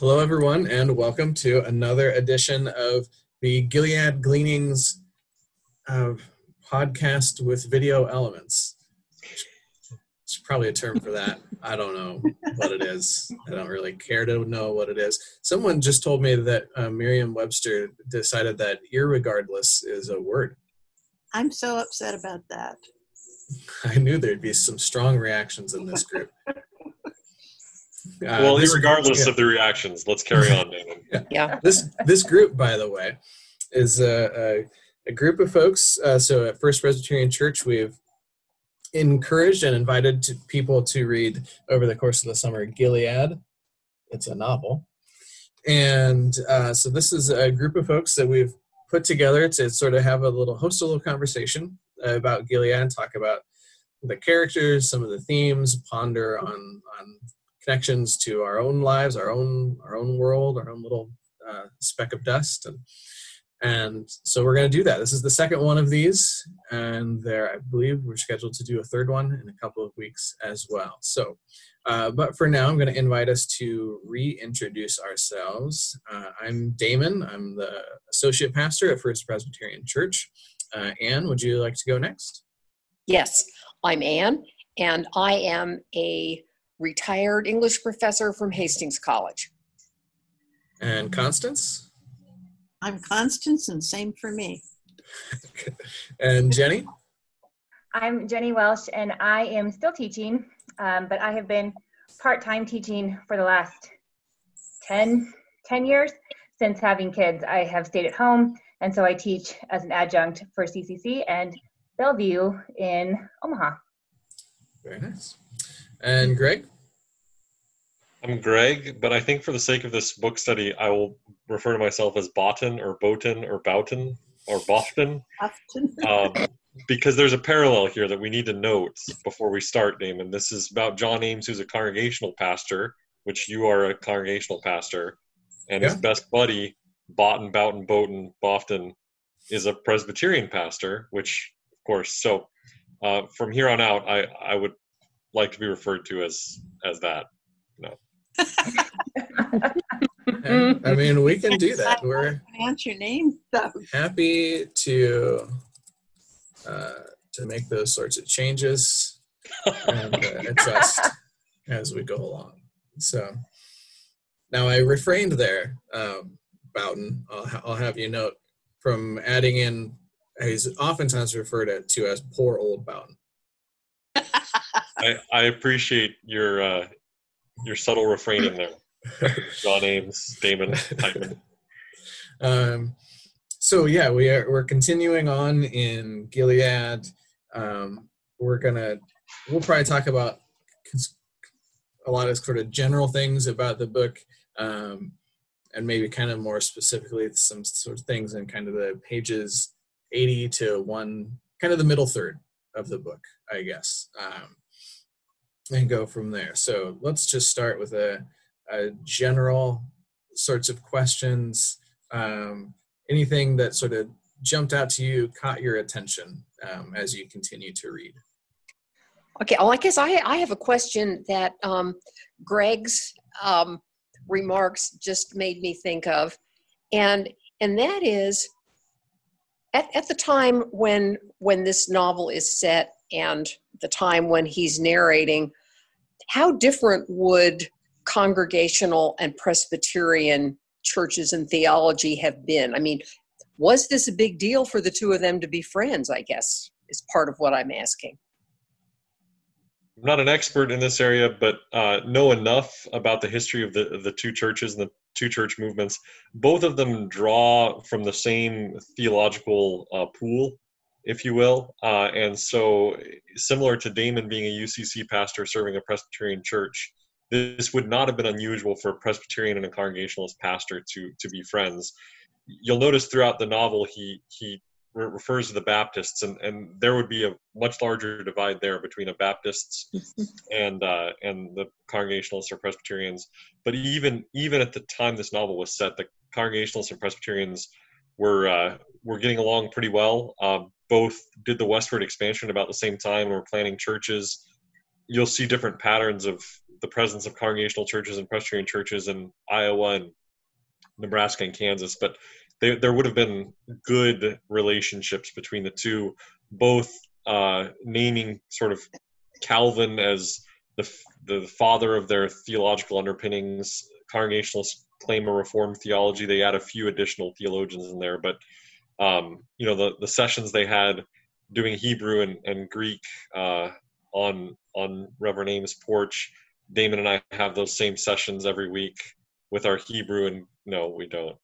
Hello, everyone, and welcome to another edition of the Gilead Gleanings podcast with video elements. It's probably a term for that. I don't know what it is. I don't really care to know what it is. Someone just told me that Merriam-Webster decided that irregardless is a word. I'm so upset about that. I knew there'd be some strong reactions in this group. Well, irregardless of the reactions, let's carry on, Damon. Yeah. This group, by the way, is a group of folks. So at First Presbyterian Church, we've encouraged and invited people to read over the course of the summer Gilead. It's a novel. And so this is a group of folks that we've put together to sort of have a little host a little conversation about Gilead and talk about the characters, some of the themes, ponder on connections to our own lives, our own world, our own little speck of dust, and so we're going to do that. This is the second one of these, and I believe we're scheduled to do a third one in a couple of weeks as well. So, but for now, I'm going to invite us to reintroduce ourselves. I'm Damon. I'm the associate pastor at First Presbyterian Church. Anne, would you like to go next? Yes, I'm Anne, and I am a retired English professor from Hastings College. And Constance? I'm Constance, and same for me. And Jenny? I'm Jenny Welsh, and I am still teaching, but I have been part-time teaching for the last 10 years. Since having kids, I have stayed at home, and so I teach as an adjunct for CCC and Bellevue in Omaha. Very nice. And Greg? I'm Greg, but I think for the sake of this book study, I will refer to myself as Boughton or Boughton or Boughton or Boughton, because there's a parallel here that we need to note before we start, Damon. This is about John Ames, who's a congregational pastor, which you are a congregational pastor, and his best buddy, Boughton, Boughton, Boughton, Boughton, is a Presbyterian pastor, which, of course, so from here on out, I would like to be referred to as that. No. And, I mean, we can do that. We're pronounce your name, though. Happy to make those sorts of changes and adjust as we go along. So now I refrained there, Boughton. I'll have you note from adding in. He's oftentimes referred to as poor old Boughton. I appreciate your subtle refraining there, John Ames, Damon Hyman. So yeah, we're continuing on in Gilead. We'll probably talk about a lot of sort of general things about the book, and maybe kind of more specifically some sort of things in kind of the pages 80 to one, kind of the middle third of the book, I guess. And go from there. So let's just start with a general sorts of questions. Anything that sort of jumped out to you, caught your attention as you continue to read? Okay, well, I guess I have a question that Greg's remarks just made me think of. And that is, at the time when this novel is set, and the time when he's narrating, how different would congregational and Presbyterian churches and theology have been? I mean, was this a big deal for the two of them to be friends, I guess, is part of what I'm asking. I'm not an expert in this area, but know enough about the history of the two churches and the two church movements. Both of them draw from the same theological pool, if you will. And so similar to Damon being a UCC pastor serving a Presbyterian church, this would not have been unusual for a Presbyterian and a Congregationalist pastor to be friends. You'll notice throughout the novel, he refers to the Baptists, and there would be a much larger divide there between a Baptists and the Congregationalists or Presbyterians. But even at the time this novel was set, the Congregationalists and Presbyterians were getting along pretty well. Both did the westward expansion about the same time and were planning churches. You'll see different patterns of the presence of congregational churches and Presbyterian churches in Iowa and Nebraska and Kansas, but there would have been good relationships between the two, both naming sort of Calvin as the father of their theological underpinnings. Congregationalists claim a Reformed theology. They add a few additional theologians in there, but you know, the sessions they had doing Hebrew and Greek on Reverend Ames' porch, Damon and I have those same sessions every week with our Hebrew, and no, we don't.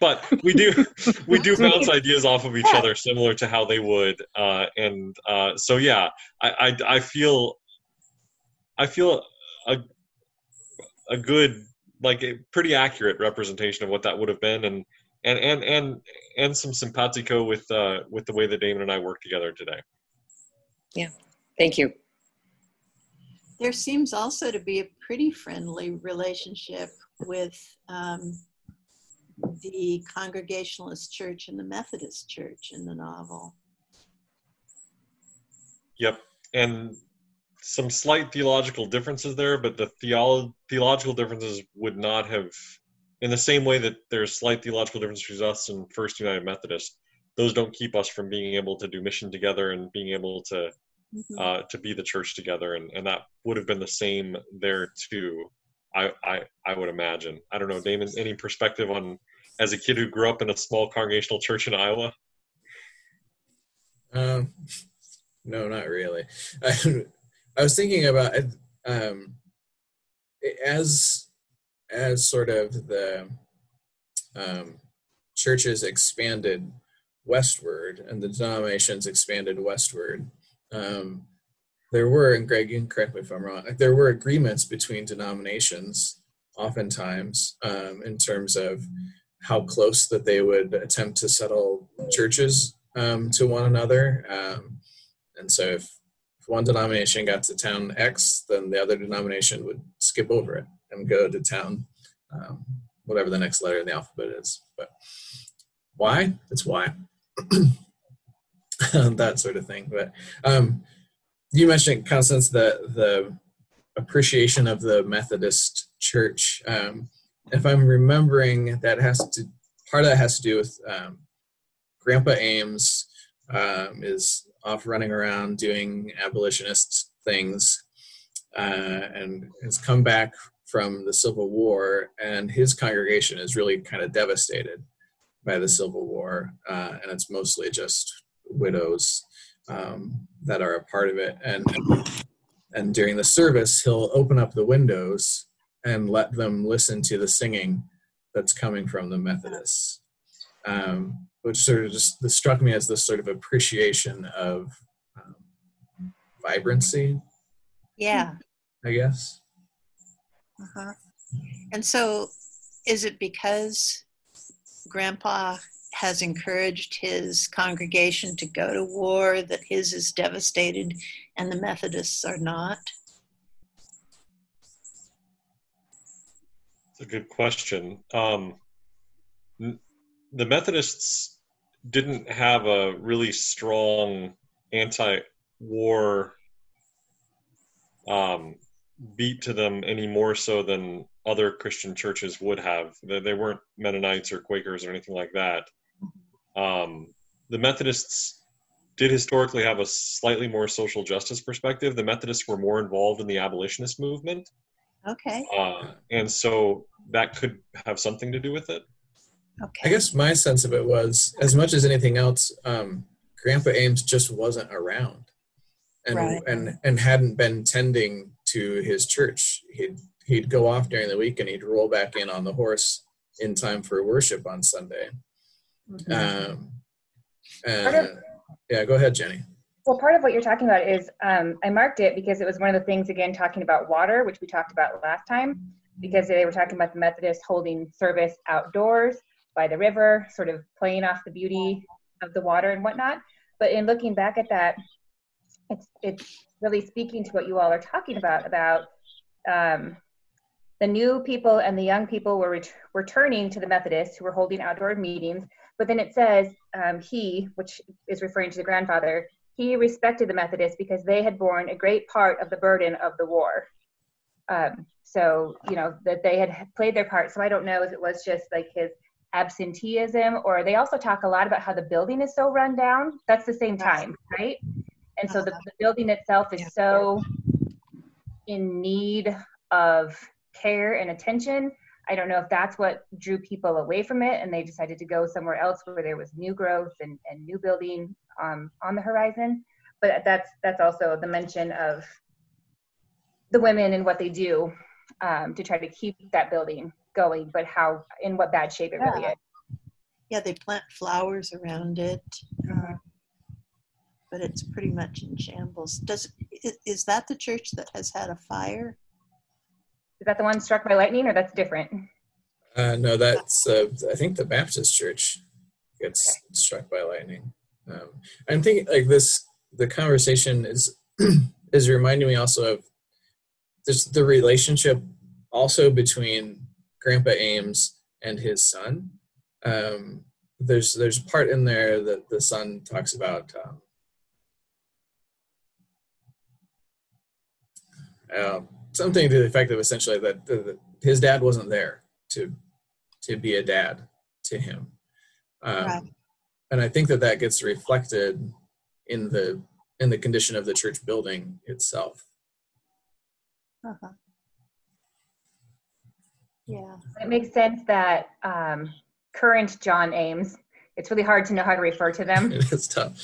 But we do bounce ideas off of each other, similar to how they would. So yeah, I feel a good, like a pretty accurate representation of what that would have been, and some simpatico with the way that Damon and I work together today. Yeah, thank you. There seems also to be a pretty friendly relationship with the Congregationalist Church and the Methodist Church in the novel. Yep, and some slight theological differences there, but the theological differences would not have, in the same way that there's slight theological differences between us and First United Methodist, those don't keep us from being able to do mission together and being able to be the church together, and that would have been the same there too, I would imagine. I don't know, Damon, any perspective on, as a kid who grew up in a small congregational church in Iowa? No, not really. I was thinking about as sort of the churches expanded westward and the denominations expanded westward, there were, and Greg, you can correct me if I'm wrong, there were agreements between denominations oftentimes in terms of how close that they would attempt to settle churches to one another. And so if one denomination got to town X, then the other denomination would skip over it and go to town, whatever the next letter in the alphabet is. But why? It's why. That sort of thing. But you mentioned, Constance, the appreciation of the Methodist Church. If I'm remembering, part of that has to do with Grandpa Ames is off running around doing abolitionist things and has come back from the Civil War, and his congregation is really kind of devastated by the Civil War, and it's mostly just widows that are a part of it, and during the service he'll open up the windows and let them listen to the singing that's coming from the Methodists, which sort of just struck me as this sort of appreciation of vibrancy. Yeah, I guess. And so is it because Grandpa has encouraged his congregation to go to war that his is devastated and the Methodists are not? It's a good question. The Methodists didn't have a really strong anti-war beat to them any more so than other Christian churches would have. They weren't Mennonites or Quakers or anything like that. The Methodists did historically have a slightly more social justice perspective. The Methodists were more involved in the abolitionist movement. Okay. And so that could have something to do with it. Okay. I guess my sense of it was, as much as anything else, Grandpa Ames just wasn't around, and hadn't been tending to his church. He'd go off during the week and he'd roll back in on the horse in time for worship on Sunday. Yeah, go ahead, Jenny. Well, part of what you're talking about is, I marked it because it was one of the things, again, talking about water, which we talked about last time, because they were talking about the Methodists holding service outdoors by the river, sort of playing off the beauty of the water and whatnot. But in looking back at that, it's really speaking to what you all are talking about the new people and the young people were returning to the Methodists who were holding outdoor meetings. But then it says, he, which is referring to the grandfather, he respected the Methodists because they had borne a great part of the burden of the war. So, you know, that they had played their part. So I don't know if it was just like his absenteeism, or they also talk a lot about how the building is so run down. That's the same time, right? And so the building itself is so in need of care and attention. I don't know if that's what drew people away from it, and they decided to go somewhere else where there was new growth and new building on the horizon. But that's also the mention of the women and what they do to try to keep that building going, but how, in what bad shape it really is. Yeah, they plant flowers around it, but it's pretty much in shambles. Is that the church that has had a fire? Is that the one struck by lightning, or that's different? No, that's, I think the Baptist church gets struck by lightning. I'm thinking, like, this, the conversation is reminding me also of this, the relationship also between Grandpa Ames and his son. There's a part in there that the son talks about, something to the effect of essentially that his dad wasn't there to be a dad to him. And I think that gets reflected in the condition of the church building itself. Yeah. It makes sense that current John Ames, it's really hard to know how to refer to them. It's tough.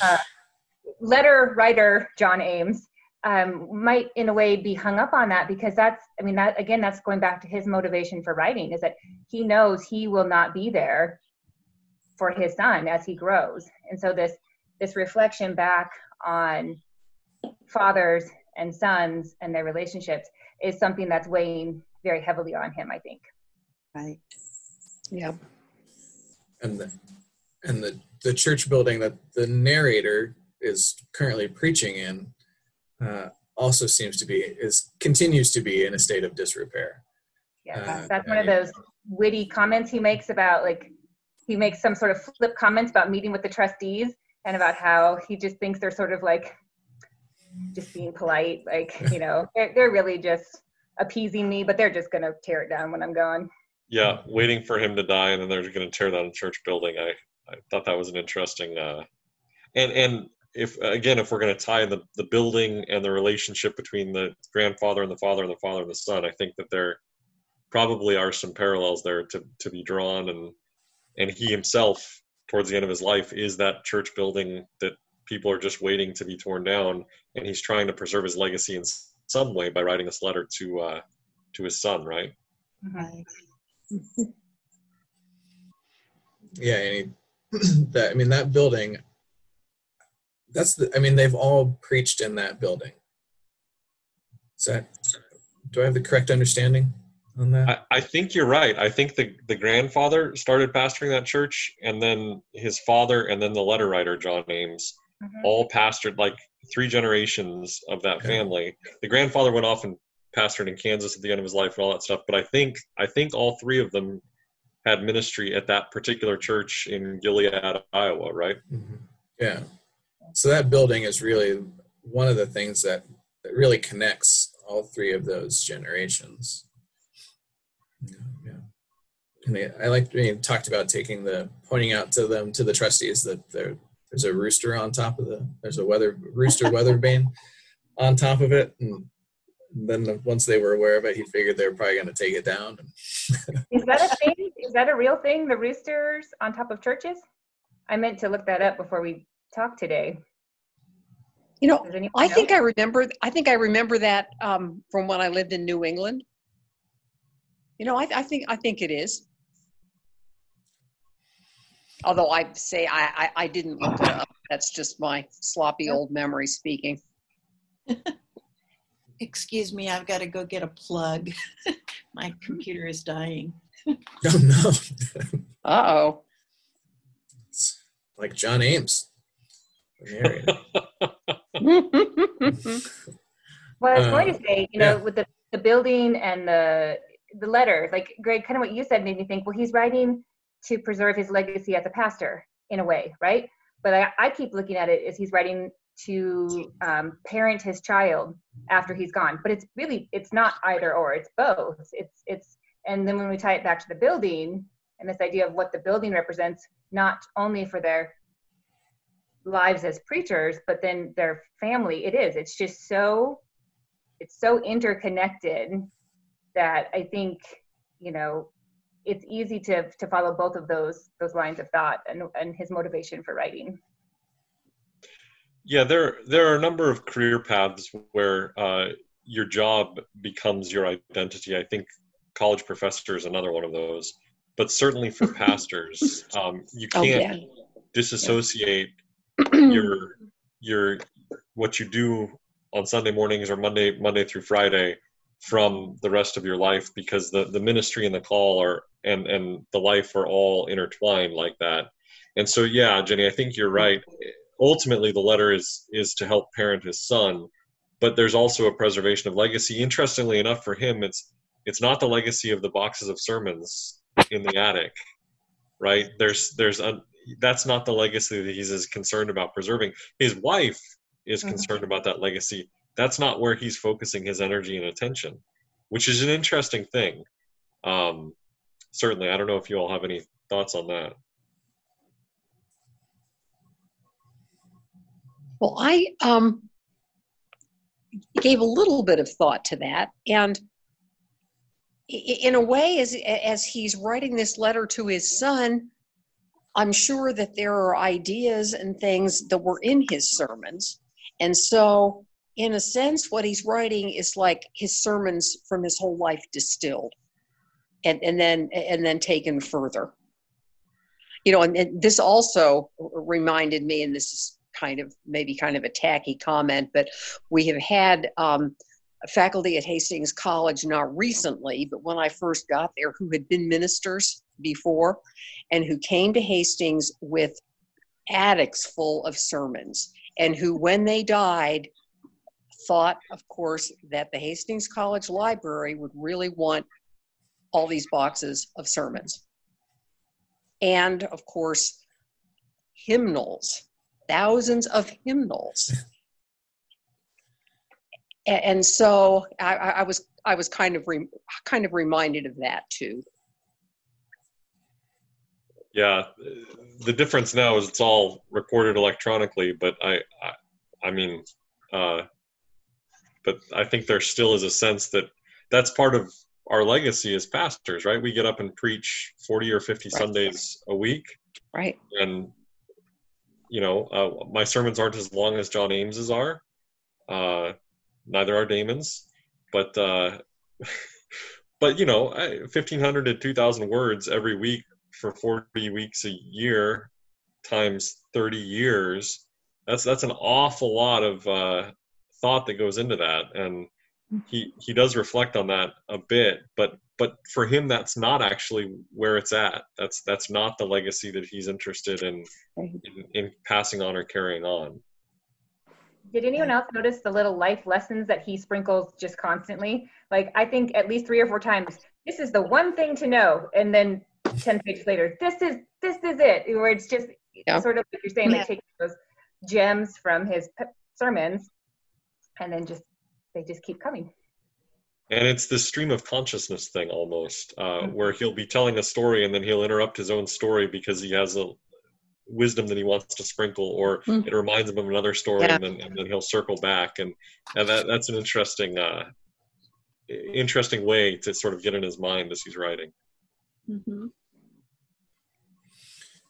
Letter writer John Ames might in a way be hung up on that, because that's going back to his motivation for writing, is that he knows he will not be there for his son as he grows. And so this reflection back on fathers and sons and their relationships is something that's weighing very heavily on him, I think. Right. Yeah. And the church building that the narrator is currently preaching in also seems to be, continues to be in a state of disrepair. Yeah, that's one of those witty comments he makes about, like, he makes some sort of flip comments about meeting with the trustees and about how he just thinks they're sort of like just being polite, like, you know, they're really just appeasing me, but they're just going to tear it down when I'm gone. Yeah, waiting for him to die, and then they're going to tear down a church building. I thought that was an interesting, and if we're going to tie the building and the relationship between the grandfather and the father and the father and the son, I think that there probably are some parallels there to be drawn. And he himself, towards the end of his life, is that church building that people are just waiting to be torn down, and he's trying to preserve his legacy in some way by writing this letter to his son, right? Right. Yeah, and that building, they've all preached in that building. Do I have the correct understanding on that? I think you're right. I think the grandfather started pastoring that church, and then his father, and then the letter writer, John Ames, all pastored like three generations of that family. The grandfather went off and pastored in Kansas at the end of his life and all that stuff. But I think all three of them had ministry at that particular church in Gilead, Iowa, right? Mm-hmm. Yeah. So that building is really one of the things that really connects all three of those generations. Yeah. And I liked when you talked about pointing out to the trustees that there's a rooster on top of there's a weather vane on top of it. And then once they were aware of it, he figured they were probably going to take it down. Is that a thing? Is that a real thing? The roosters on top of churches? I meant to look that up before we talk today. You know, I think I remember that from when I lived in New England. You know, I think it is. Although I didn't look it up. That's just my sloppy old memory speaking. Excuse me, I've got to go get a plug. My computer is dying. Oh, no. Uh-oh. It's like John Ames. Well, I was going to say, you know, with the building and the letter, like, Greg, kind of what you said made me think, well, he's writing to preserve his legacy as a pastor in a way, right? But I keep looking at it as he's writing to parent his child after he's gone. But it's really, it's not either or, it's both. It's and then when we tie it back to the building and this idea of what the building represents, not only for their lives as preachers, but then their family, it's just so, it's so interconnected that I think, you know, it's easy to follow both of those lines of thought and his motivation for writing. Yeah, there are a number of career paths where your job becomes your identity. I think college professor is another one of those, but certainly for pastors, you can't disassociate your what you do on Sunday mornings or Monday through Friday from the rest of your life, because the ministry and the call are and the life are all intertwined like that. And so, yeah, Jenny, I think you're right. Ultimately, the letter is to help parent his son, but there's also a preservation of legacy. Interestingly enough, for him, it's not the legacy of the boxes of sermons in the attic, right? That's not the legacy that he's as concerned about preserving. His wife is concerned about that legacy. That's not where he's focusing his energy and attention, which is an interesting thing. Certainly, I don't know if you all have any thoughts on that. Well, I gave a little bit of thought to that, and in a way, as he's writing this letter to his son, I'm sure that there are ideas and things that were in his sermons, and so in a sense, what he's writing is like his sermons from his whole life distilled, and then taken further. You know, and this also reminded me, and this is kind of a tacky comment, but we have had faculty at Hastings College, not recently, but when I first got there, who had been ministers before and who came to Hastings with attics full of sermons, and who, when they died, thought, of course, that the Hastings College library would really want all these boxes of sermons. And, of course, hymnals. Thousands of hymnals. And so I was kind of reminded of that too. Yeah, the difference now is it's all recorded electronically, but but I think there still is a sense that that's part of our legacy as pastors, right? We get up and preach 40 or 50 Sundays a week. Right. And you know, my sermons aren't as long as John Ames's are. Neither are Damon's, but you know, 1,500 to 2,000 words every week for 40 weeks a year times 30 years. That's an awful lot of thought that goes into that, and he does reflect on that a bit. But for him, that's not actually where it's at. That's not the legacy that he's interested in passing on or carrying on. Did anyone else notice the little life lessons that he sprinkles just constantly? Like, I think at least 3 or 4 times, this is the one thing to know, and then 10 pages later, this is it, where it's just sort of like you're saying, like taking those gems from his sermons, and then they just keep coming. And it's the stream of consciousness thing almost, where he'll be telling a story and then he'll interrupt his own story because he has a wisdom that he wants to sprinkle, or it reminds him of another story, and then he'll circle back. And that's an interesting way to sort of get in his mind as he's writing. Mm-hmm.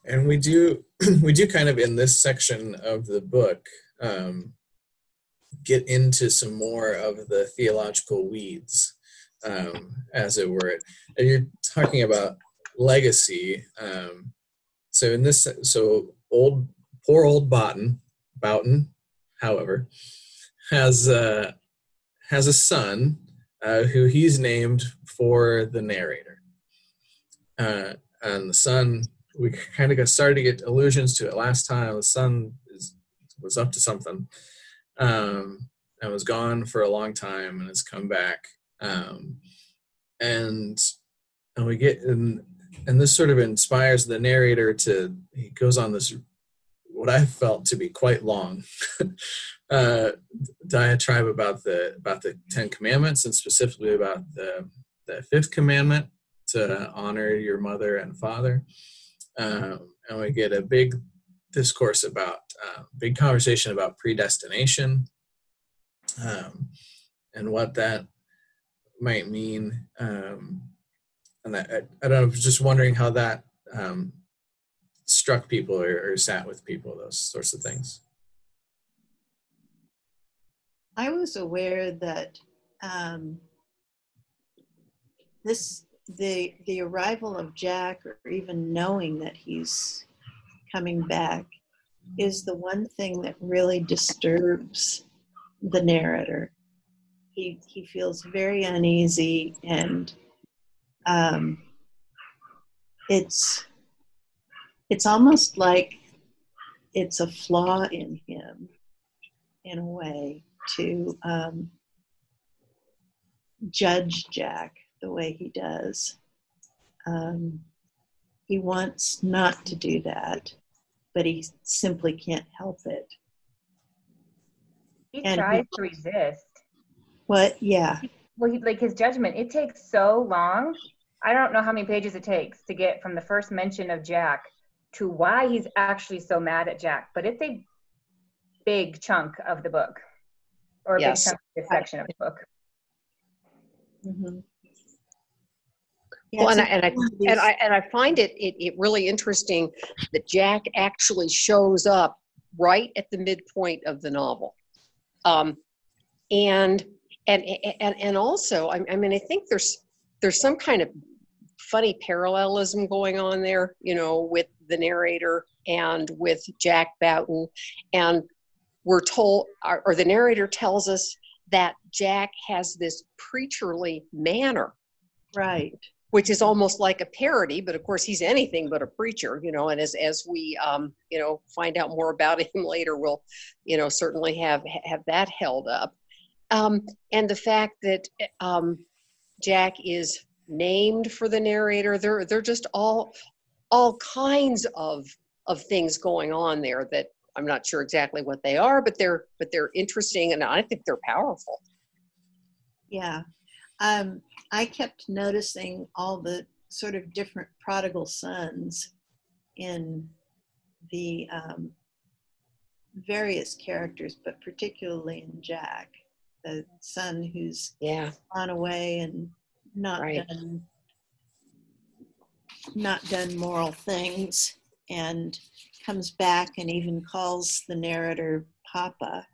And we do kind of in this section of the book, get into some more of the theological weeds, as it were. And you're talking about legacy. So old Boughton, however, has a son who he's named for the narrator. And the son, we kind of started to get allusions to it last time. The son was up to something. I was gone for a long time and has come back, and we get and this sort of inspires the narrator he goes on this what I felt to be quite long diatribe about the Ten Commandments, and specifically about the Fifth Commandment, to honor your mother and father. And we get a big discourse about, big conversation about predestination, and what that might mean. And I don't know, I was just wondering how that struck people or sat with people, those sorts of things. I was aware that the arrival of Jack, or even knowing that he's coming back, is the one thing that really disturbs the narrator. He feels very uneasy, and it's almost like it's a flaw in him, in a way, to judge Jack the way he does. He wants not to do that, but he simply can't help it. He tries to resist. What? Yeah. Well, his judgment, it takes so long. I don't know how many pages it takes to get from the first mention of Jack to why he's actually so mad at Jack, but it's a big chunk of the book, or a big chunk of this section of the book. Mm-hmm. Well, and I find it really interesting that Jack actually shows up right at the midpoint of the novel, and also I think there's some kind of funny parallelism going on there, you know, with the narrator and with Jack Boughton, and we're told, or the narrator tells us, that Jack has this preacherly manner, right? Which is almost like a parody, but of course he's anything but a preacher, you know. And as we, find out more about him later, we'll, certainly have that held up. And the fact that Jack is named for the narrator, they're just all kinds of things going on there that I'm not sure exactly what they are, but they're interesting, and I think they're powerful. Yeah. I kept noticing all the sort of different prodigal sons in the various characters, but particularly in Jack, the son who's gone away and not done moral things, and comes back and even calls the narrator Papa.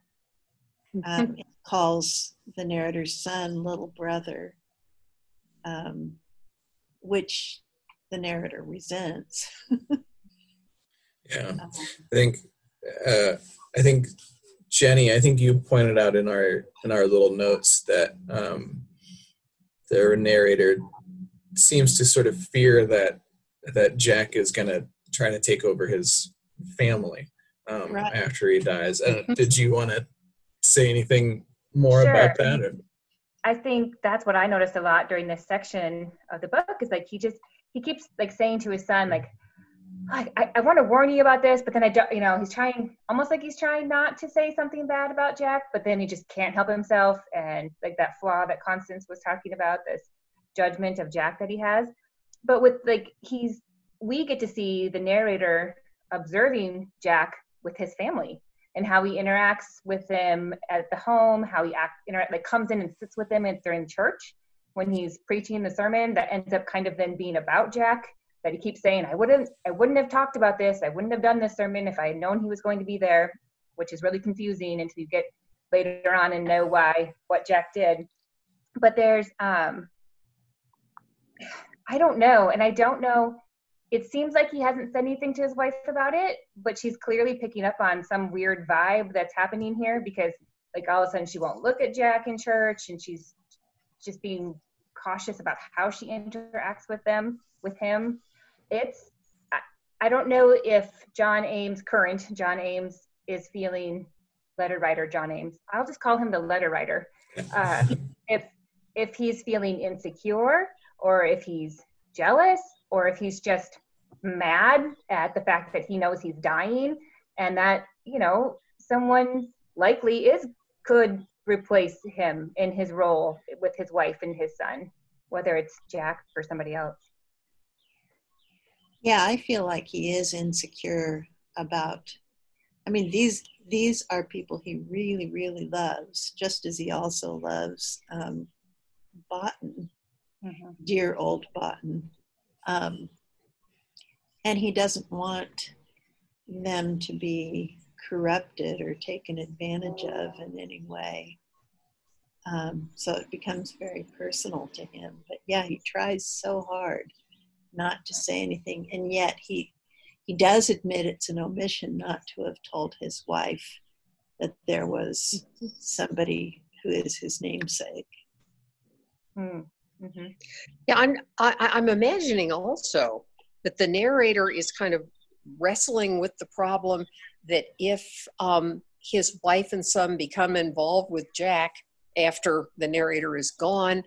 Calls the narrator's son little brother, which the narrator resents. Yeah, I think Jenny, I think you pointed out in our little notes that the narrator seems to sort of fear that Jack is going to try to take over his family after he dies. Did you want to say anything more about that? Or? I think that's what I noticed a lot during this section of the book, is like he keeps like saying to his son, like, I want to warn you about this, but then I don't, he's trying, almost like he's trying not to say something bad about Jack, but then he just can't help himself. And like that flaw that Constance was talking about, this judgment of Jack that he has. But with we get to see the narrator observing Jack with his family, and how he interacts with them at the home, how he comes in and sits with them during church when he's preaching the sermon that ends up kind of then being about Jack, that he keeps saying, I wouldn't have talked about this, I wouldn't have done this sermon if I had known he was going to be there, which is really confusing until you get later on and know what Jack did. But there's, I don't know, it seems like he hasn't said anything to his wife about it, but she's clearly picking up on some weird vibe that's happening here, because like all of a sudden she won't look at Jack in church, and she's just being cautious about how she interacts with him. I don't know if current John Ames is feeling, letter writer John Ames, I'll just call him the letter writer, if he's feeling insecure, or if he's jealous, or if he's just mad at the fact that he knows he's dying, and that, you know, someone likely could replace him in his role with his wife and his son, whether it's Jack or somebody else. Yeah, I feel like he is insecure about, I mean, these are people he really, really loves, just as he also loves Boughton, mm-hmm. dear old Boughton. And he doesn't want them to be corrupted or taken advantage of in any way. So it becomes very personal to him. But yeah, he tries so hard not to say anything. And yet he does admit it's an omission not to have told his wife that there was somebody who is his namesake. Mm-hmm. Yeah, I'm imagining also that the narrator is kind of wrestling with the problem that if his wife and son become involved with Jack after the narrator is gone,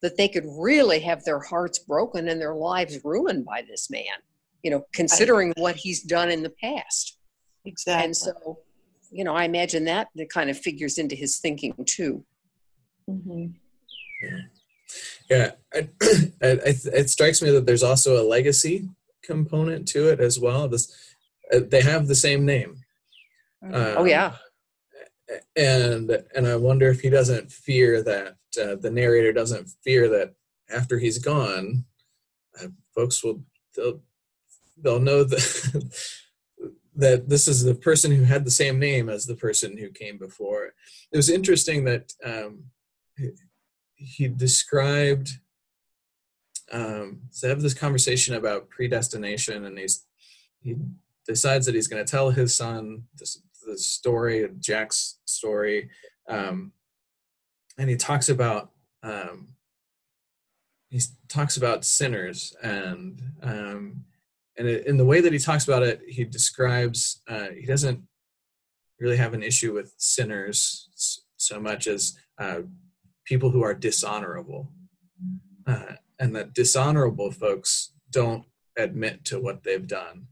that they could really have their hearts broken and their lives ruined by this man, you know, considering what he's done in the past. Exactly. And so, you know, I imagine that kind of figures into his thinking too. Mm-hmm. Yeah. It strikes me that there's also a legacy component to it as well. They have the same name. Oh yeah. And I wonder if he doesn't fear that the narrator doesn't fear that after he's gone, folks will they'll know that this is the person who had the same name as the person who came before. It was interesting that he described. So they have this conversation about predestination, and he decides that he's going to tell his son the story, Jack's story, and he talks about sinners, and in the way that he talks about it, he describes he doesn't really have an issue with sinners so much as people who are dishonorable. And that dishonorable folks don't admit to what they've done,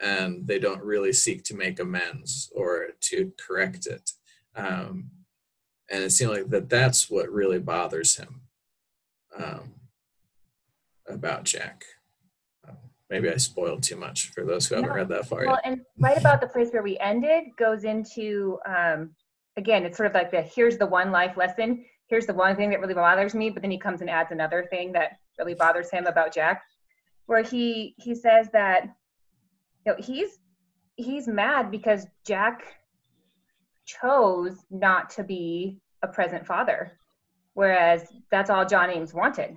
and they don't really seek to make amends or to correct it. And it seemed like that's what really bothers him about Jack. Maybe I spoiled too much for those who haven't read that far yet. Well, and right about the place where we ended goes into, again, it's sort of like here's the one life lesson. Here's the one thing that really bothers me, but then he comes and adds another thing that really bothers him about Jack, where he says that, you know, he's mad because Jack chose not to be a present father, whereas that's all John Ames wanted,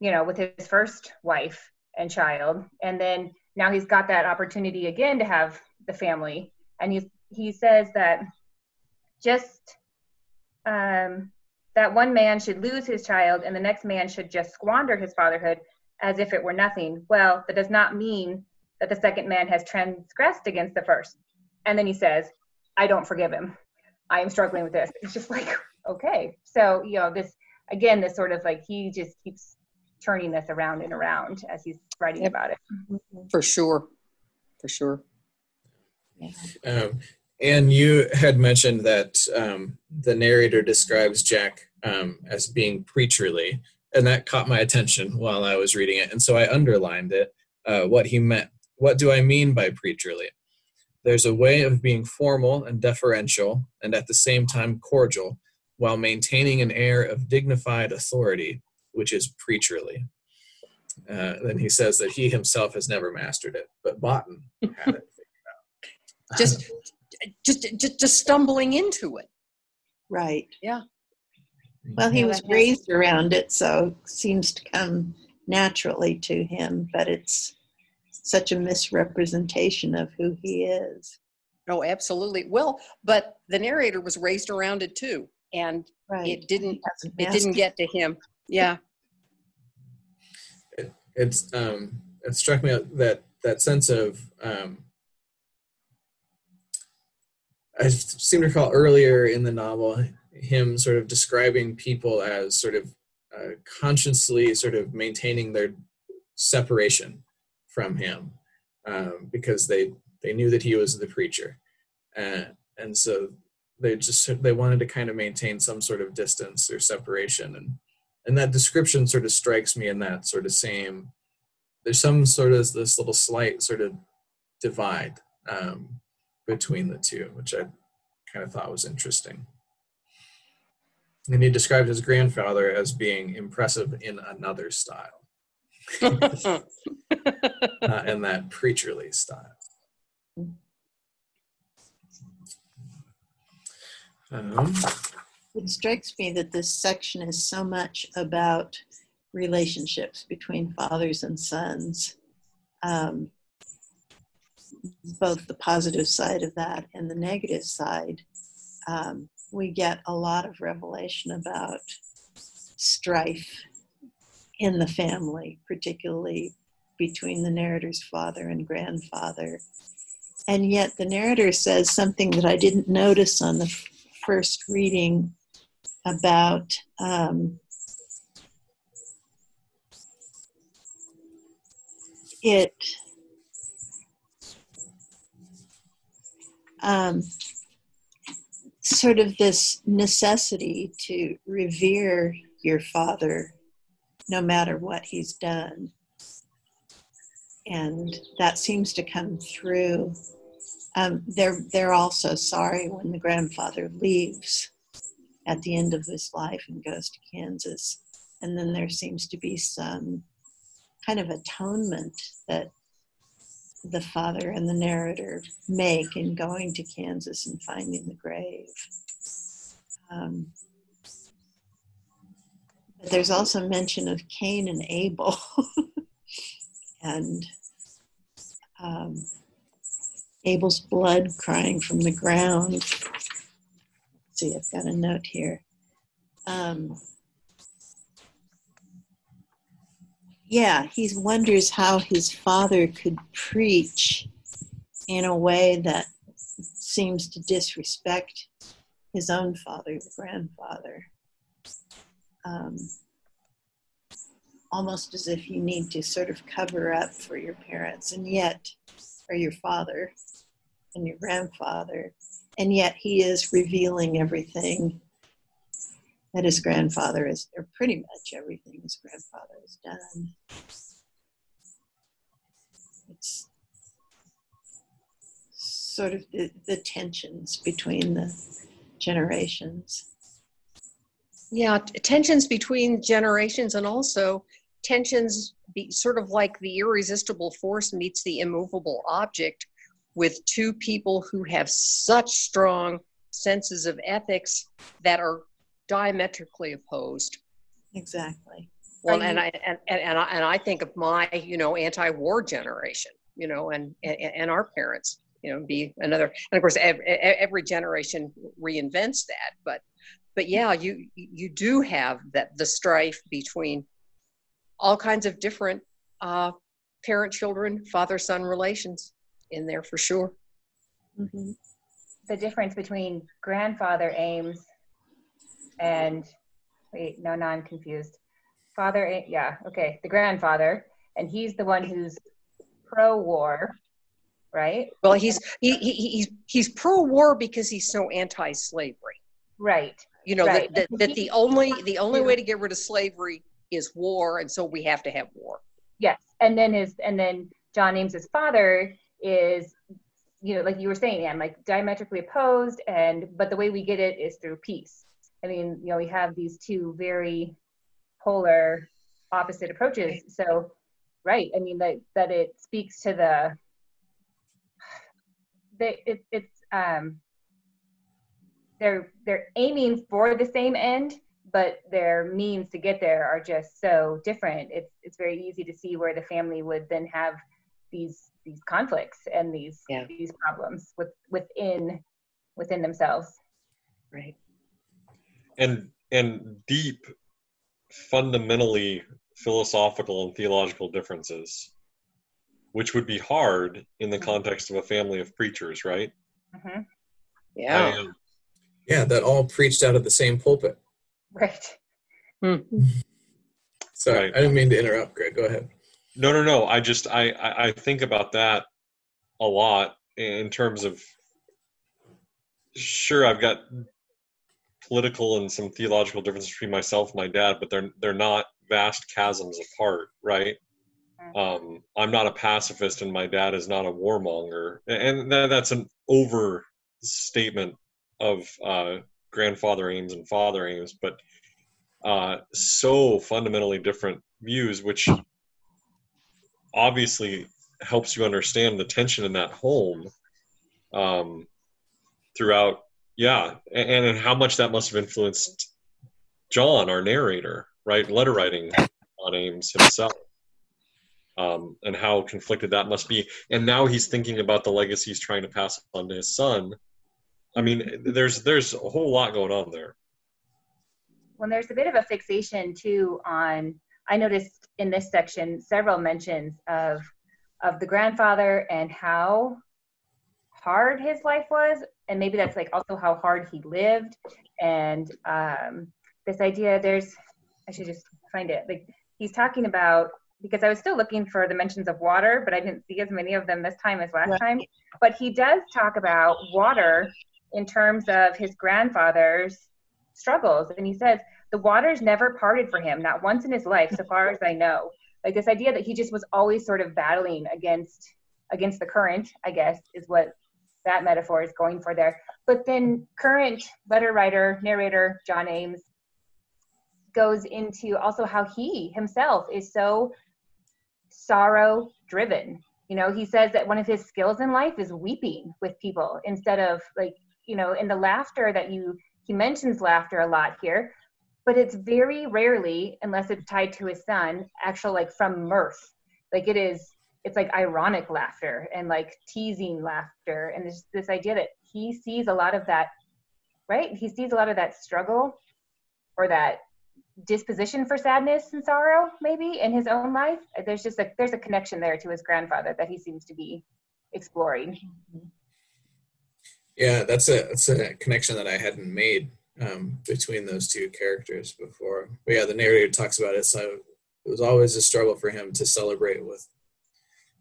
you know, with his first wife and child. And then now he's got that opportunity again to have the family. And he says that just, that one man should lose his child and the next man should just squander his fatherhood as if it were nothing. Well, that does not mean that the second man has transgressed against the first. And then he says, I don't forgive him. I am struggling with this. It's just like, okay. So, you know, this, again, this sort of like, he just keeps turning this around and around as he's writing about it. For sure. Yeah. And you had mentioned that the narrator describes Jack as being preacherly, and that caught my attention while I was reading it. And so I underlined it, what he meant. What do I mean by preacherly? There's a way of being formal and deferential and at the same time cordial while maintaining an air of dignified authority, which is preacherly. Then he says that he himself has never mastered it, but Boughton had it figured out. Just stumbling into it. Right. Yeah. Well, he was raised around it, so it seems to come naturally to him, but it's such a misrepresentation of who he is. Oh, absolutely. Well, but the narrator was raised around it too, and it didn't get to him. Yeah. It struck me that sense of I seem to recall earlier in the novel him sort of describing people as sort of consciously sort of maintaining their separation from him because they They knew that he was the preacher. And so they wanted to kind of maintain some sort of distance or separation. And that description sort of strikes me in that sort of same, there's some sort of this little slight sort of divide between the two, which I kind of thought was interesting. And he described his grandfather as being impressive in another style, not in that preacherly style. It strikes me that this section is so much about relationships between fathers and sons, both the positive side of that and the negative side. We get a lot of revelation about strife in the family, particularly between the narrator's father and grandfather. And yet the narrator says something that I didn't notice on the first reading about sort of this necessity to revere your father no matter what he's done. And that seems to come through. They're also sorry when the grandfather leaves at the end of his life and goes to Kansas. And then there seems to be some kind of atonement that the father and the narrator make in going to Kansas and finding the grave. But there's also mention of Cain and Abel. And Abel's blood crying from the ground. Let's see, I've got a note here. He wonders how his father could preach in a way that seems to disrespect his own father, the grandfather. Almost as if you need to sort of cover up for your parents, and yet, or your father and your grandfather, and yet he is revealing everything that his grandfather is, or pretty much everything his grandfather has done. It's sort of the tensions between the generations. Yeah, tensions between generations, and also tensions sort of like the irresistible force meets the immovable object, with two people who have such strong senses of ethics that are diametrically opposed. Exactly. Well, I think of my, anti-war generation, and our parents, be another. And of course, every generation reinvents that, but yeah, you do have that, the strife between all kinds of different parent-children, father-son relations in there for sure. Mm-hmm. The difference between grandfather Ames and, I'm confused. The grandfather, and he's the one who's pro-war, right? Well, he's pro-war because he's so anti-slavery. Right. Right. That the only way to get rid of slavery is war, and so we have to have war. Yes, and then John Ames's father is, like you were saying, I'm like diametrically opposed, but the way we get it is through peace. I mean, we have these two very polar opposite approaches. So, right, I mean that it speaks to they're aiming for the same end, but their means to get there are just so different. It's very easy to see where the family would then have these conflicts and these problems within themselves. Right. And deep, fundamentally philosophical and theological differences, which would be hard in the context of a family of preachers, right? Mm-hmm. Yeah. Yeah, that all preached out of the same pulpit. Right. Mm-hmm. Sorry, right. I didn't mean to interrupt, Greg. Go ahead. No. I think about that a lot in terms of, sure, I've got political and some theological differences between myself and my dad, but they're not vast chasms apart, right? I'm not a pacifist and my dad is not a warmonger. And that's an overstatement of grandfather Ames and father Ames, but so fundamentally different views, which obviously helps you understand the tension in that home throughout. Yeah. And how much that must've influenced John, our narrator, right? Letter writing on Ames himself. And how conflicted that must be. And now he's thinking about the legacy he's trying to pass on to his son. I mean, there's a whole lot going on there. Well, there's a bit of a fixation too on, I noticed in this section, several mentions of the grandfather and how hard his life was. And maybe that's like also how hard he lived. And this idea, I should just find it. Like he's talking about, because I was still looking for the mentions of water, but I didn't see as many of them this time as last time. But he does talk about water in terms of his grandfather's struggles. And he says, the waters never parted for him, not once in his life, so far as I know. Like this idea that he just was always sort of battling against the current, I guess, is what that metaphor is going for there. But then current letter writer, narrator, John Ames, goes into also how he himself is so sorrow driven. You know, he says that one of his skills in life is weeping with people instead of like, you know, in the laughter that he mentions laughter a lot here, but it's very rarely, unless it's tied to his son, actual like from mirth. Like it's like ironic laughter and like teasing laughter. And there's this idea that he sees a lot of that, right? He sees a lot of that struggle or that disposition for sadness and sorrow maybe in his own life. There's just there's a connection there to his grandfather that he seems to be exploring. Yeah, that's a connection that I hadn't made between those two characters before. But yeah, the narrator talks about it. So it was always a struggle for him to celebrate with,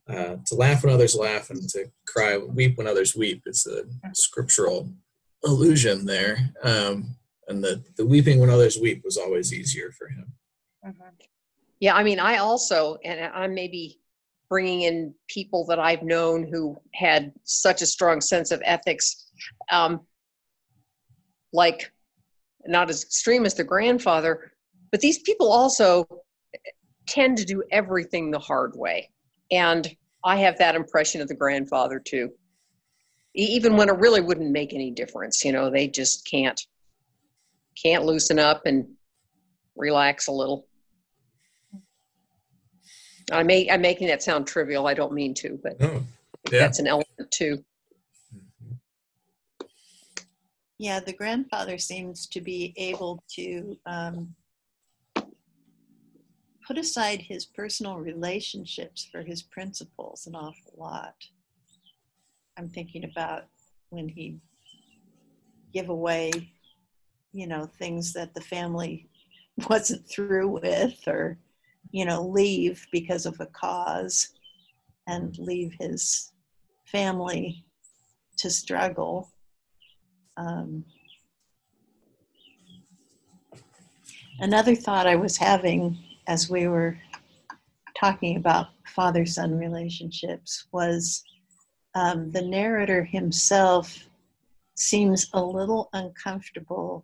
to laugh when others laugh and to cry, weep when others weep. It's a scriptural allusion there. And the weeping when others weep was always easier for him. Mm-hmm. Yeah, I mean, I also, and I'm maybe bringing in people that I've known who had such a strong sense of ethics, like not as extreme as the grandfather, but these people also tend to do everything the hard way. And I have that impression of the grandfather too. Even when it really wouldn't make any difference, you know, they just can't loosen up and relax a little. I'm making that sound trivial. I don't mean to, but that's an element too. Yeah, the grandfather seems to be able to put aside his personal relationships for his principles an awful lot. I'm thinking about when he gave away, you know, things that the family wasn't through with, or, you know, leave because of a cause and leave his family to struggle. Another thought I was having as we were talking about father-son relationships was the narrator himself seems a little uncomfortable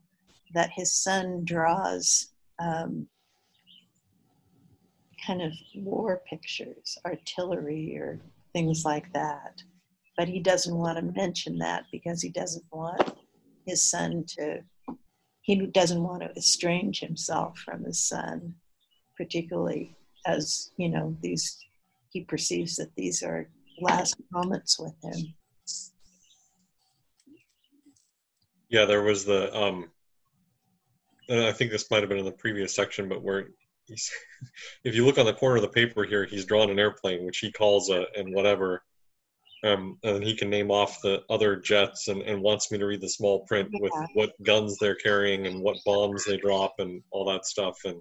that his son draws kind of war pictures, artillery or things like that. But he doesn't want to mention that because he doesn't want his son to, he doesn't want to estrange himself from his son, particularly as, you know, these, he perceives that these are last moments with him. Yeah, there was the, I think this might have been in the previous section, but where he's, if you look on the corner of the paper here, he's drawn an airplane, which he calls a and whatever, and he can name off the other jets and wants me to read the small print with what guns they're carrying and what bombs they drop and all that stuff. And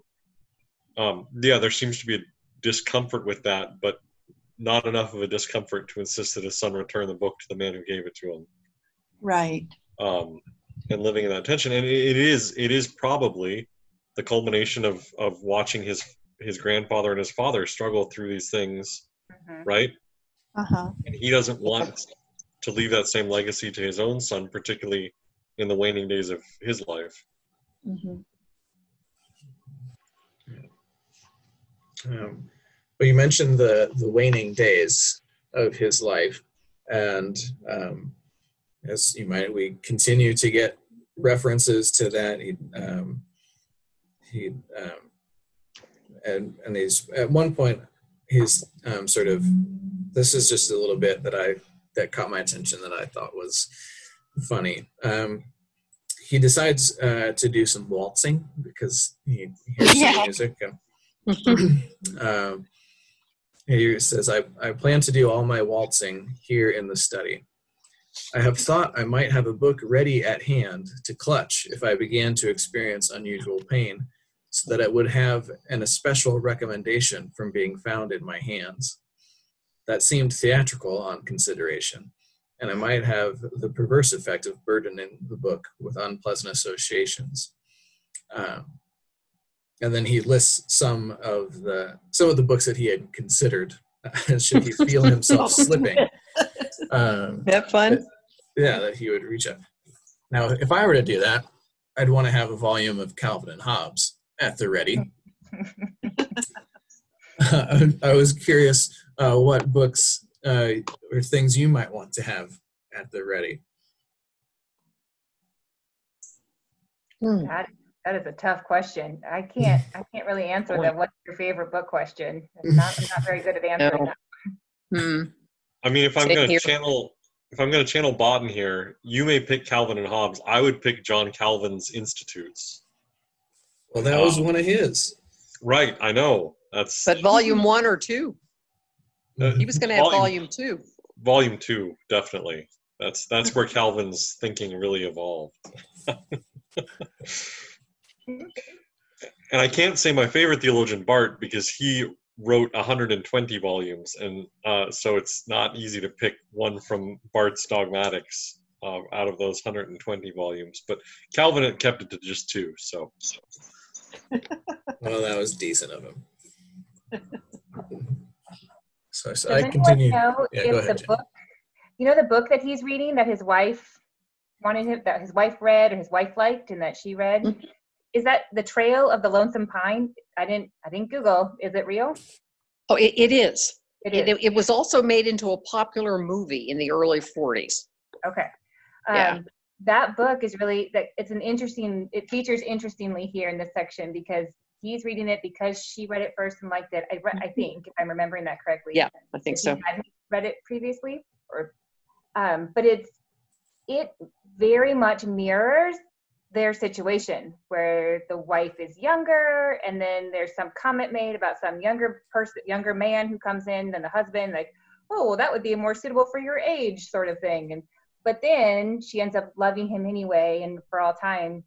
yeah, there seems to be a discomfort with that, but not enough of a discomfort to insist that his son return the book to the man who gave it to him. Right. And living in that tension. And it is probably the culmination of watching his grandfather and his father struggle through these things, right? Uh-huh. And he doesn't want to leave that same legacy to his own son, particularly in the waning days of his life. Mm-hmm. Well, you mentioned the waning days of his life, and as you might, we continue to get references to that. And he's at one point, he's sort of, this is just a little bit that caught my attention that I thought was funny. He decides to do some waltzing because he hears the music. He says, I plan to do all my waltzing here in the study. I have thought I might have a book ready at hand to clutch if I began to experience unusual pain, so that it would have an especial recommendation from being found in my hands. That seemed theatrical on consideration, and I might have the perverse effect of burdening the book with unpleasant associations. And then he lists some of the books that he had considered. Should he feel himself slipping? That fun? Yeah, that he would reach up. Now, if I were to do that, I'd want to have a volume of Calvin and Hobbes at the ready. I was curious what books or things you might want to have at the ready. That is a tough question. I can't really answer that. What's your favorite book question? I'm not very good at answering that. I mean, if I'm going to channel Boughton here, you may pick Calvin and Hobbes. I would pick John Calvin's Institutes. Well, that was one of his. Right, I know. But volume 1 or 2? He was going to have volume 2. Volume 2, definitely. That's where Calvin's thinking really evolved. And I can't say my favorite theologian, Bart, because he wrote 120 volumes, and so it's not easy to pick one from Bart's dogmatics out of those 120 volumes. But Calvin had kept it to just 2, so. Well, that was decent of him. So I continue. Yeah, go ahead, Jen. You know the book that he's reading that his wife wanted him, that his wife read and his wife liked and that she read? Mm-hmm. Is that The Trail of the Lonesome Pine? I didn't Google. Is it real? Oh, it is. It is. It was also made into a popular movie in the early 40s. Okay. That book is really, it's an interesting, it features interestingly here in this section because he's reading it because she read it first and liked it. I think, if I'm remembering that correctly. Yeah, I think so. He hadn't read it previously, but it very much mirrors their situation where the wife is younger, and then there's some comment made about some younger man who comes in than the husband, like, oh, well, that would be more suitable for your age, sort of thing. But then she ends up loving him anyway and for all time.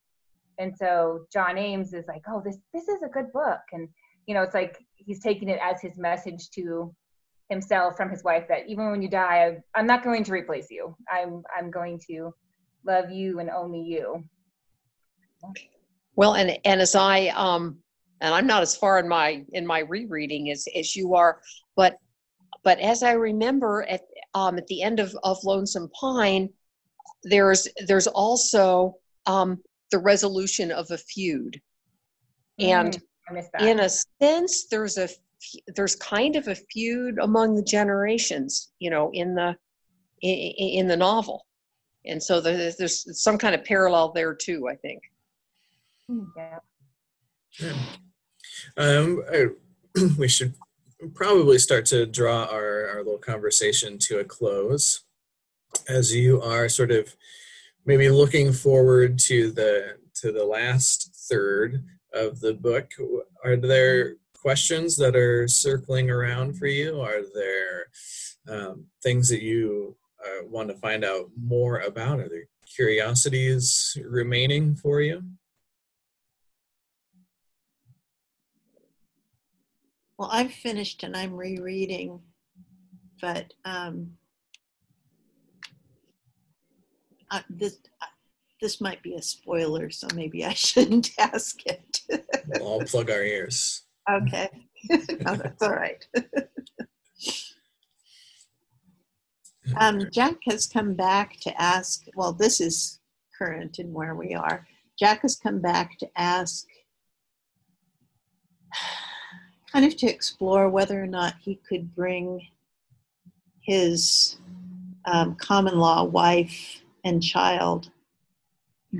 And so John Ames is like, oh, this is a good book. And, you know, it's like he's taking it as his message to himself from his wife that even when you die, I'm not going to replace you. I'm going to love you and only you. Well, and as I and I'm not as far in my rereading as you are, but as I remember at the end of Lonesome Pine, there's also the resolution of a feud, and in a sense there's kind of a feud among the generations, you know, in the novel. And so there's some kind of parallel there too, I think. Yeah. We should probably start to draw our little conversation to a close, as you are sort of maybe looking forward to the last third of the book. Are there questions that are circling around for you? Are there things that you want to find out more about? Are there curiosities remaining for you? Well, I've finished and I'm rereading But this might be a spoiler, so maybe I shouldn't ask it. We'll all plug our ears. Okay. No, that's all right. Jack has come back to ask, well, this is current in where we are. Jack has come back to ask, kind of to explore whether or not he could bring his common law wife and child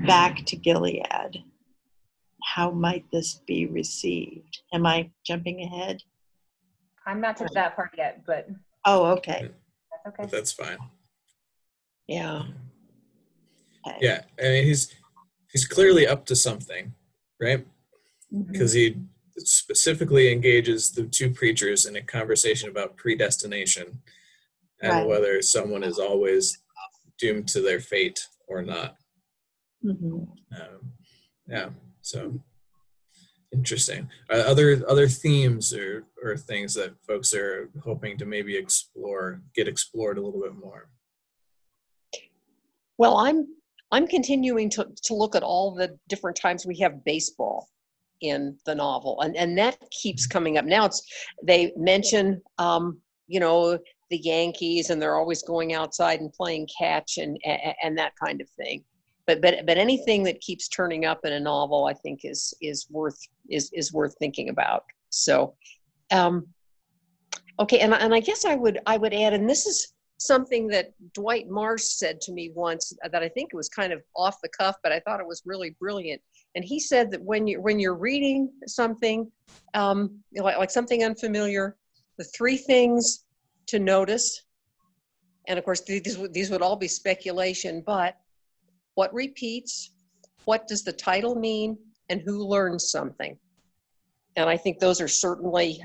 back to Gilead. How might this be received? Am I jumping ahead? I'm not to that part yet, but... Oh, okay. That's okay. But that's fine. Yeah. Okay. Yeah, I mean, he's clearly up to something, right? Because mm-hmm. he specifically engages the two preachers in a conversation about predestination and right. whether someone is always doomed to their fate or not. Mm-hmm. Yeah. So interesting. Other themes or things that folks are hoping to maybe get explored a little bit more. Well, I'm continuing to look at all the different times we have baseball in the novel, and that keeps coming up. Now they mention the Yankees, and they're always going outside and playing catch and that kind of thing. But anything that keeps turning up in a novel, I think, is worth thinking about. So, okay, and I guess I would add, and this is something that Dwight Marsh said to me once that I think it was kind of off the cuff, but I thought it was really brilliant. And he said that when you're reading something, like something unfamiliar, the three things to notice, and of course these would all be speculation, but what repeats, what does the title mean, and who learns something? And I think those are certainly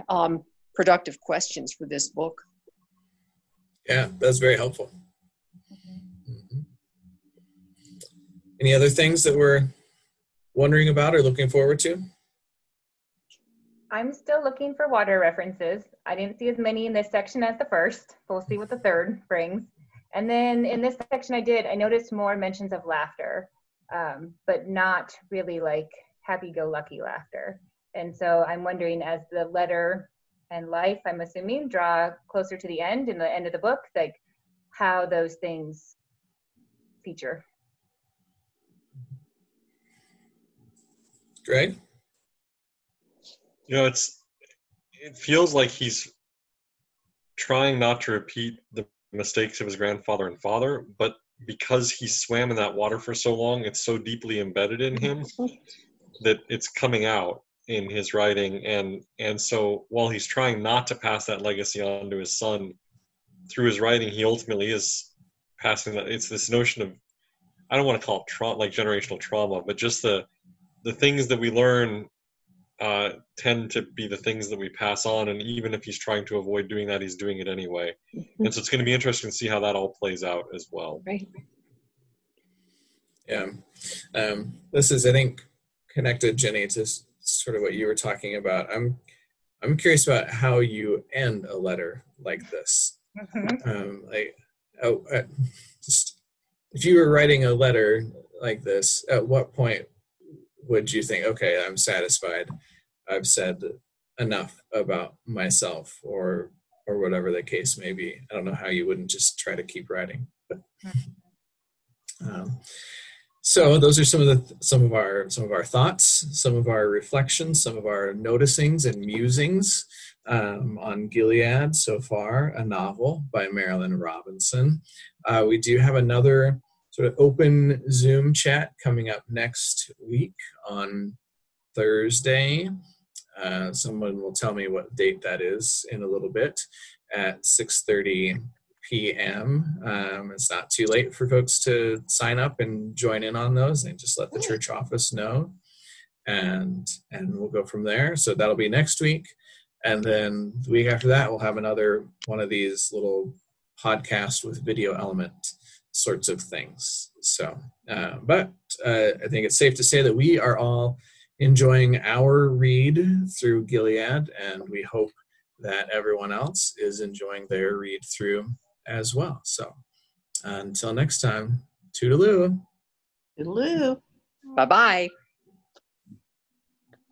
productive questions for this book. Yeah, that's very helpful. Mm-hmm. Any other things that we're wondering about or looking forward to? I'm still looking for water references. I didn't see as many in this section as the first, but we'll see what the third brings. And then in this section I noticed more mentions of laughter, but not really like happy-go-lucky laughter. And so I'm wondering, as the letter and life, I'm assuming, draw closer to the end, in the end of the book, like how those things feature. Greg? You know, it feels like he's trying not to repeat the mistakes of his grandfather and father, but because he swam in that water for so long, it's so deeply embedded in him that it's coming out in his writing. And so while he's trying not to pass that legacy on to his son through his writing, he ultimately is passing that. It's this notion of, I don't want to call it generational trauma, but just the things that we learn tend to be the things that we pass on, and even if he's trying to avoid doing that, he's doing it anyway. And so it's going to be interesting to see how that all plays out as well. Right. Yeah. This is, I think, connected, Jenny, to sort of what you were talking about. I'm curious about how you end a letter like this. Mm-hmm. If you were writing a letter like this, at what point would you think, okay, I'm satisfied, I've said enough about myself, or whatever the case may be? I don't know how you wouldn't just try to keep writing. But, so those are some of our thoughts, some of our reflections, some of our noticings and musings on Gilead so far, a novel by Marilyn Robinson. We do have another sort of open Zoom chat coming up next week on Thursday. Someone will tell me what date that is in a little bit, at 6:30 p.m. It's not too late for folks to sign up and join in on those, and just let the church office know, and we'll go from there. So that'll be next week. And then the week after that, we'll have another one of these little podcasts with video element sorts of things. So, but I think it's safe to say that we are all enjoying our read through Gilead, and we hope that everyone else is enjoying their read through as well. So until next time, toodaloo. Toodaloo. Bye-bye.